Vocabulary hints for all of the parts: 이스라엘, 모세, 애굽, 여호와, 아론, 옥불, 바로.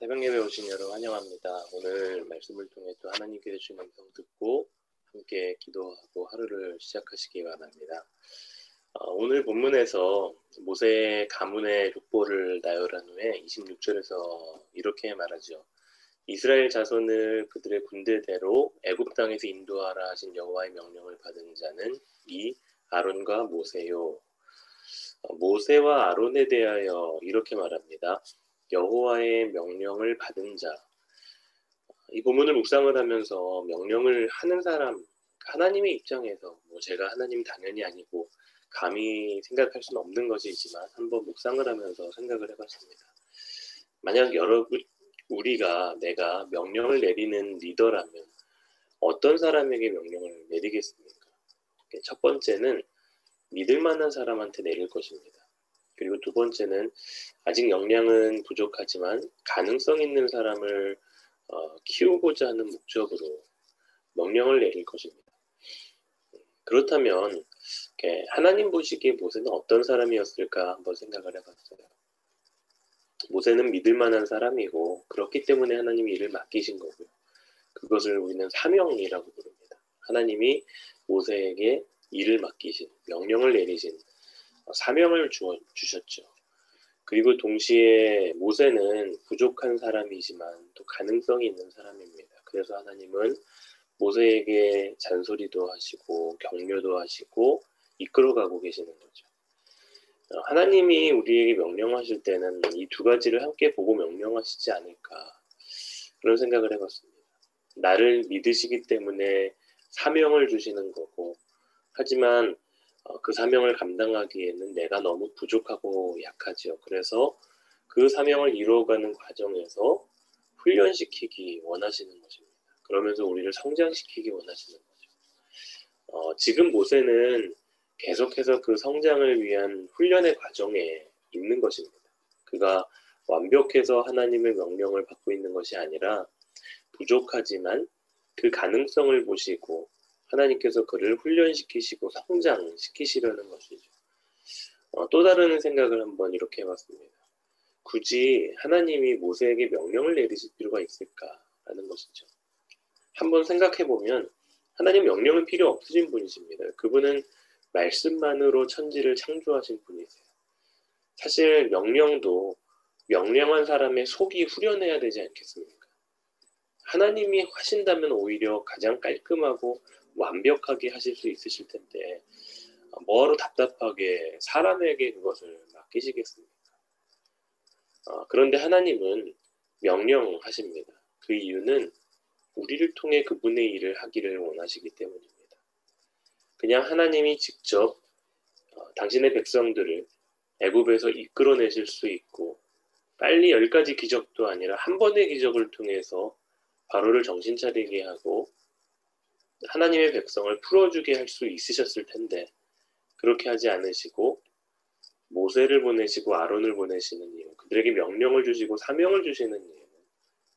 새벽 예배 오신 여러분 환영합니다. 오늘 말씀을 통해 또 하나님께 주신 음성 듣고 함께 기도하고 하루를 시작하시기 바랍니다. 오늘 본문에서 모세 가문의 족보를 나열한 후에 26절에서 이렇게 말하죠. 이스라엘 자손을 그들의 군대대로 애굽 땅에서 인도하라 하신 여호와의 명령을 받은 자는 이 아론과 모세요. 모세와 아론에 대하여 이렇게 말합니다. 여호와의 명령을 받은 자. 이 본문을 묵상을 하면서 명령을 하는 사람, 하나님의 입장에서 제가 하나님 당연히 아니고 감히 생각할 수는 없는 것이지만 한번 묵상을 하면서 생각을 해봤습니다. 만약 여러분 우리가 내가 명령을 내리는 리더라면 어떤 사람에게 명령을 내리겠습니까? 첫 번째는 믿을 만한 사람한테 내릴 것입니다. 그리고 두 번째는 아직 역량은 부족하지만 가능성 있는 사람을 키우고자 하는 목적으로 명령을 내릴 것입니다. 그렇다면 하나님 보시기에 모세는 어떤 사람이었을까 한번 생각을 해봤어요. 모세는 믿을 만한 사람이고 그렇기 때문에 하나님이 일을 맡기신 거고요. 그것을 우리는 사명이라고 부릅니다. 하나님이 모세에게 일을 맡기신, 명령을 내리신 사명을 주셨죠. 그리고 동시에 모세는 부족한 사람이지만 또 가능성이 있는 사람입니다. 그래서 하나님은 모세에게 잔소리도 하시고 격려도 하시고 이끌어가고 계시는 거죠. 하나님이 우리에게 명령하실 때는 이 두 가지를 함께 보고 명령하시지 않을까 그런 생각을 해봤습니다. 나를 믿으시기 때문에 사명을 주시는 거고 하지만 그 사명을 감당하기에는 내가 너무 부족하고 약하죠. 그래서 그 사명을 이루어가는 과정에서 훈련시키기 원하시는 것입니다. 그러면서 우리를 성장시키기 원하시는 거죠. 지금 모세는 계속해서 그 성장을 위한 훈련의 과정에 있는 것입니다. 그가 완벽해서 하나님의 명령을 받고 있는 것이 아니라 부족하지만 그 가능성을 보시고 하나님께서 그를 훈련시키시고 성장시키시려는 것이죠. 또 다른 생각을 한번 이렇게 해봤습니다. 굳이 하나님이 모세에게 명령을 내리실 필요가 있을까라는 것이죠. 한번 생각해보면 하나님 명령은 필요 없으신 분이십니다. 그분은 말씀만으로 천지를 창조하신 분이세요. 사실 명령도 명령한 사람의 속이 후련해야 되지 않겠습니까? 하나님이 하신다면 오히려 가장 깔끔하고 완벽하게 하실 수 있으실 텐데 뭐로 답답하게 사람에게 그것을 맡기시겠습니까? 그런데 하나님은 명령하십니다. 그 이유는 우리를 통해 그분의 일을 하기를 원하시기 때문입니다. 그냥 하나님이 직접 당신의 백성들을 애굽에서 이끌어내실 수 있고 빨리 10가지 기적도 아니라 한 번의 기적을 통해서 바로를 정신 차리게 하고 하나님의 백성을 풀어주게 할 수 있으셨을 텐데 그렇게 하지 않으시고 모세를 보내시고 아론을 보내시는 이유, 그들에게 명령을 주시고 사명을 주시는 이유는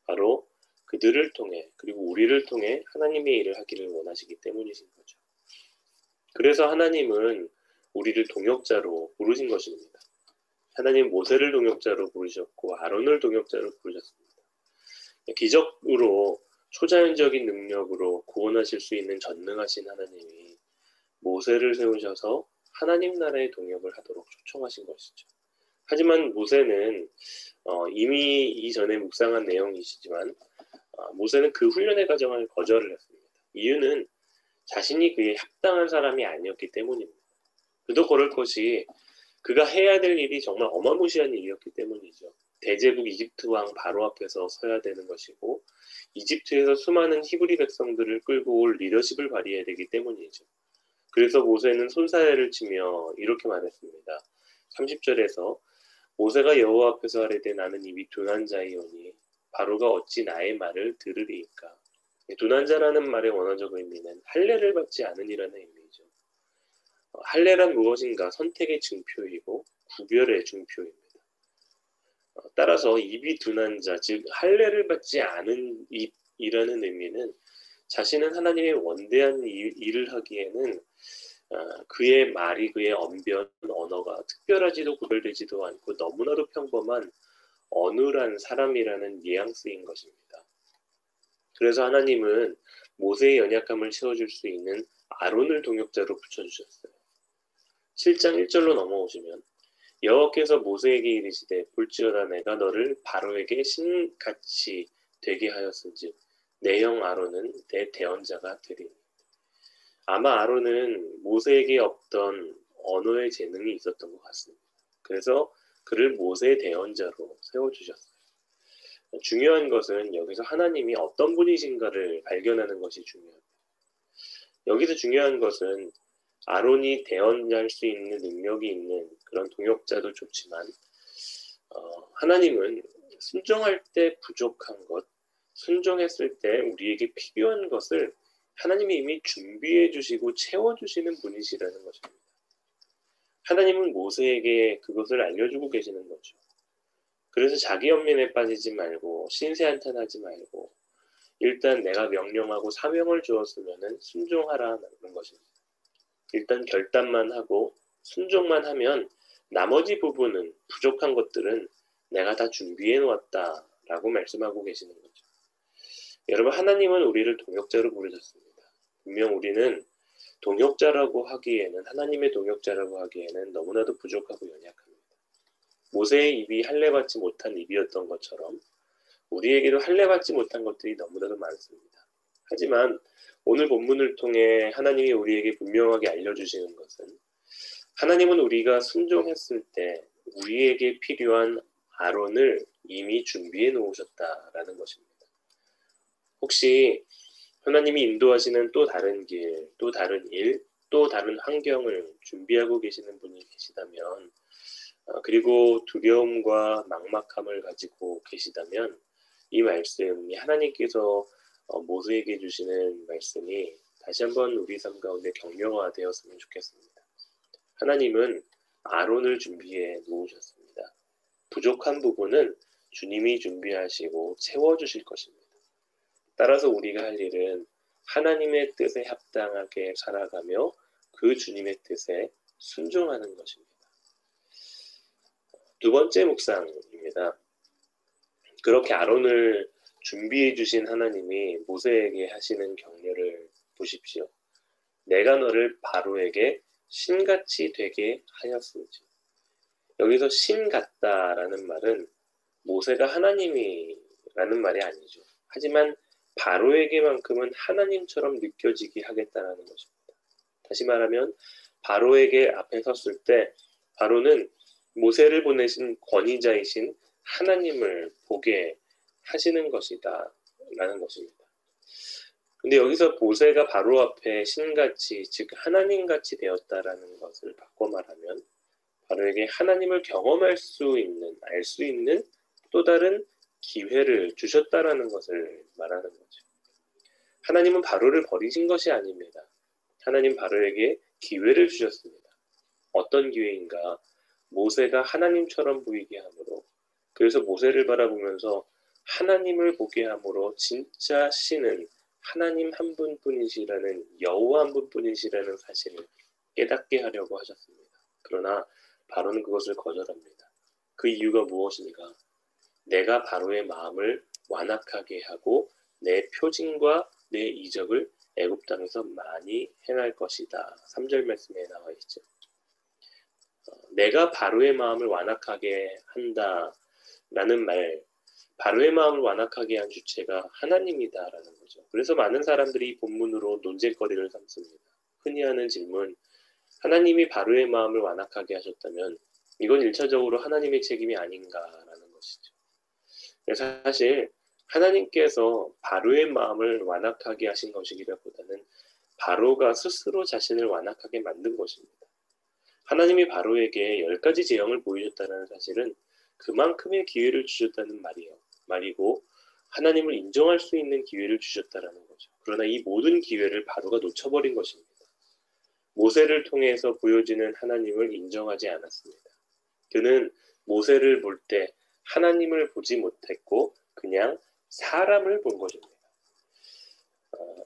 바로 그들을 통해 그리고 우리를 통해 하나님의 일을 하기를 원하시기 때문이신 거죠. 그래서 하나님은 우리를 동역자로 부르신 것입니다. 하나님 모세를 동역자로 부르셨고 아론을 동역자로 부르셨습니다. 기적으로 초자연적인 능력으로 구원하실 수 있는 전능하신 하나님이 모세를 세우셔서 하나님 나라의 동역을 하도록 초청하신 것이죠. 하지만 모세는 이미 이전에 묵상한 내용이시지만 모세는 그 훈련의 과정을 거절을 했습니다. 이유는 자신이 그에 합당한 사람이 아니었기 때문입니다. 그도 그럴 것이 그가 해야 될 일이 정말 어마무시한 일이었기 때문이죠. 대제국 이집트 왕 바로 앞에서 서야 되는 것이고 이집트에서 수많은 히브리 백성들을 끌고 올 리더십을 발휘해야 되기 때문이죠. 그래서 모세는 손사래를 치며 이렇게 말했습니다. 30절에서 모세가 여호와 앞에서 아뢰되 나는 이미 둔한 자이오니 바로가 어찌 나의 말을 들으리이까. 둔한 자라는 말의 원어적 의미는 할례를 받지 않으니라는 의미죠. 할례란 무엇인가? 선택의 증표이고 구별의 증표입니다. 따라서 입이 둔한 자, 즉 할례를 받지 않은 입이라는 의미는 자신은 하나님의 원대한 일을 하기에는 그의 말이 그의 언변, 언어가 특별하지도 구별되지도 않고 너무나도 평범한 어눌한 사람이라는 뉘앙스인 것입니다. 그래서 하나님은 모세의 연약함을 채워줄 수 있는 아론을 동역자로 붙여주셨어요. 7장 1절로 넘어오시면 여호와께서 모세에게 이르시되 볼지어다 내가 너를 바로에게 신같이 되게 하였은즉 내 형 아론은 내 대언자가 되리니. 아마 아론은 모세에게 없던 언어의 재능이 있었던 것 같습니다. 그래서 그를 모세의 대언자로 세워주셨어요. 중요한 것은 여기서 하나님이 어떤 분이신가를 발견하는 것이 중요합니다. 여기서 중요한 것은 아론이 대언할 수 있는 능력이 있는 그런 동역자도 좋지만 하나님은 순종할 때 부족한 것, 순종했을 때 우리에게 필요한 것을 하나님이 이미 준비해 주시고 채워주시는 분이시라는 것입니다. 하나님은 모세에게 그것을 알려주고 계시는 거죠. 그래서 자기 연민에 빠지지 말고 신세한탄하지 말고 일단 내가 명령하고 사명을 주었으면 순종하라는 것입니다. 일단 결단만 하고 순종만 하면 나머지 부분은 부족한 것들은 내가 다 준비해 놓았다라고 말씀하고 계시는 거죠. 여러분 하나님은 우리를 동역자로 부르셨습니다. 분명 우리는 동역자라고 하기에는 하나님의 동역자라고 하기에는 너무나도 부족하고 연약합니다. 모세의 입이 할례받지 못한 입이었던 것처럼 우리에게도 할례받지 못한 것들이 너무나도 많습니다. 하지만 오늘 본문을 통해 하나님이 우리에게 분명하게 알려주시는 것은 하나님은 우리가 순종했을 때 우리에게 필요한 아론을 이미 준비해 놓으셨다라는 것입니다. 혹시 하나님이 인도하시는 또 다른 길, 또 다른 일, 또 다른 환경을 준비하고 계시는 분이 계시다면 그리고 두려움과 막막함을 가지고 계시다면 이 말씀이 하나님께서 모세에게 주시는 말씀이 다시 한번 우리 삶 가운데 격려가 되었으면 좋겠습니다. 하나님은 아론을 준비해 놓으셨습니다. 부족한 부분은 주님이 준비하시고 채워주실 것입니다. 따라서 우리가 할 일은 하나님의 뜻에 합당하게 살아가며 그 주님의 뜻에 순종하는 것입니다. 두 번째 묵상입니다. 그렇게 아론을 준비해 주신 하나님이 모세에게 하시는 격려를 보십시오. 내가 너를 바로에게 신같이 되게 하였은지. 여기서 신같다라는 말은 모세가 하나님이라는 말이 아니죠. 하지만 바로에게만큼은 하나님처럼 느껴지게 하겠다는 것입니다. 다시 말하면 바로에게 앞에 섰을 때 바로는 모세를 보내신 권위자이신 하나님을 보게 하시는 것이다 라는 것입니다. 근데 여기서 모세가 바로 앞에 신같이 즉 하나님같이 되었다라는 것을 바꿔 말하면 바로에게 하나님을 경험할 수 있는 알 수 있는 또 다른 기회를 주셨다라는 것을 말하는 거죠. 하나님은 바로를 버리신 것이 아닙니다. 하나님 바로에게 기회를 주셨습니다. 어떤 기회인가? 모세가 하나님처럼 보이게 함으로 그래서 모세를 바라보면서 하나님을 보게 함으로 진짜 신은 하나님 한 분뿐이시라는 여호와 한 분뿐이시라는 사실을 깨닫게 하려고 하셨습니다. 그러나 바로는 그것을 거절합니다. 그 이유가 무엇인가? 내가 바로의 마음을 완악하게 하고 내 표징과 내 이적을 애굽 땅에서 많이 행할 것이다. 3절 말씀에 나와 있죠. 내가 바로의 마음을 완악하게 한다라는 말, 바로의 마음을 완악하게 한 주체가 하나님이다라는 거죠. 그래서 많은 사람들이 이 본문으로 논쟁거리를 삼습니다. 흔히 하는 질문, 하나님이 바로의 마음을 완악하게 하셨다면 이건 일차적으로 하나님의 책임이 아닌가라는 것이죠. 사실 하나님께서 바로의 마음을 완악하게 하신 것이기보다는 바로가 스스로 자신을 완악하게 만든 것입니다. 하나님이 바로에게 10가지 재앙을 보이셨다는 사실은 그만큼의 기회를 주셨다는 말이고 하나님을 인정할 수 있는 기회를 주셨다는 거죠. 그러나 이 모든 기회를 바로가 놓쳐버린 것입니다. 모세를 통해서 보여지는 하나님을 인정하지 않았습니다. 그는 모세를 볼 때 하나님을 보지 못했고 그냥 사람을 본 것입니다.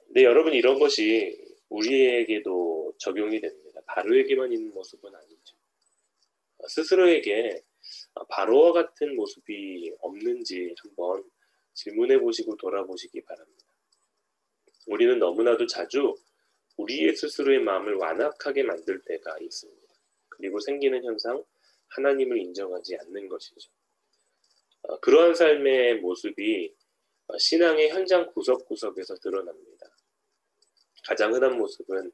근데 여러분 이런 것이 우리에게도 적용이 됩니다. 바로에게만 있는 모습은 아니죠. 스스로에게 바로와 같은 모습이 없는지 한번 질문해 보시고 돌아보시기 바랍니다. 우리는 너무나도 자주 우리의 스스로의 마음을 완악하게 만들 때가 있습니다. 그리고 생기는 현상, 하나님을 인정하지 않는 것이죠. 그러한 삶의 모습이 신앙의 현장 구석구석에서 드러납니다. 가장 흔한 모습은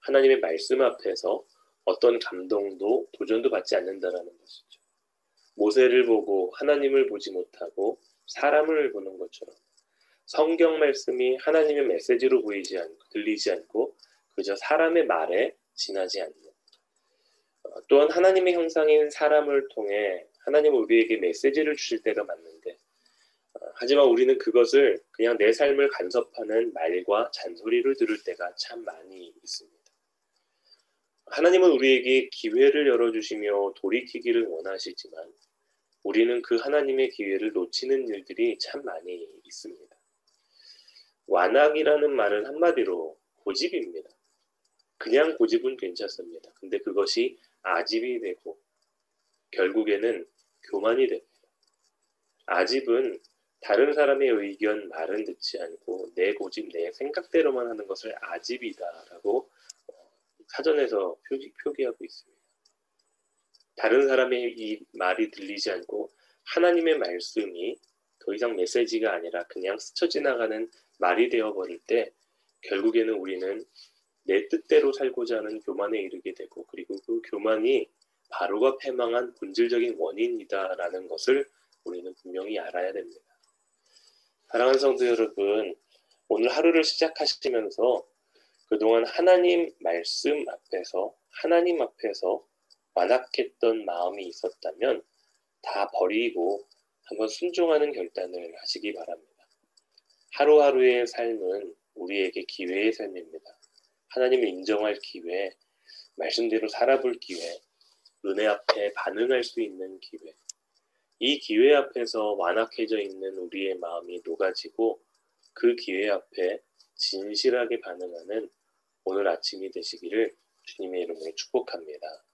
하나님의 말씀 앞에서 어떤 감동도 도전도 받지 않는다라는 것이죠. 모세를 보고 하나님을 보지 못하고 사람을 보는 것처럼 성경 말씀이 하나님의 메시지로 보이지 않고 들리지 않고 그저 사람의 말에 지나지 않는, 또한 하나님의 형상인 사람을 통해 하나님 우리에게 메시지를 주실 때가 맞는데, 하지만 우리는 그것을 그냥 내 삶을 간섭하는 말과 잔소리를 들을 때가 참 많이 있습니다. 하나님은 우리에게 기회를 열어주시며 돌이키기를 원하시지만 우리는 그 하나님의 기회를 놓치는 일들이 참 많이 있습니다. 완악이라는 말은 한마디로 고집입니다. 그냥 고집은 괜찮습니다. 근데 그것이 아집이 되고 결국에는 교만이 됩니다. 아집은 다른 사람의 의견, 말은 듣지 않고 내 고집, 내 생각대로만 하는 것을 아집이다라고 사전에서 표기하고 있습니다. 다른 사람의 이 말이 들리지 않고 하나님의 말씀이 더 이상 메시지가 아니라 그냥 스쳐 지나가는 말이 되어버릴 때 결국에는 우리는 내 뜻대로 살고자 하는 교만에 이르게 되고, 그리고 그 교만이 바로가 패망한 본질적인 원인이다라는 것을 우리는 분명히 알아야 됩니다. 사랑하는 성도 여러분, 오늘 하루를 시작하시면서 그동안 하나님 말씀 앞에서, 하나님 앞에서 완악했던 마음이 있었다면 다 버리고 한번 순종하는 결단을 하시기 바랍니다. 하루하루의 삶은 우리에게 기회의 삶입니다. 하나님을 인정할 기회, 말씀대로 살아볼 기회, 은혜 앞에 반응할 수 있는 기회. 이 기회 앞에서 완악해져 있는 우리의 마음이 녹아지고 그 기회 앞에 진실하게 반응하는 오늘 아침이 되시기를 주님의 이름으로 축복합니다.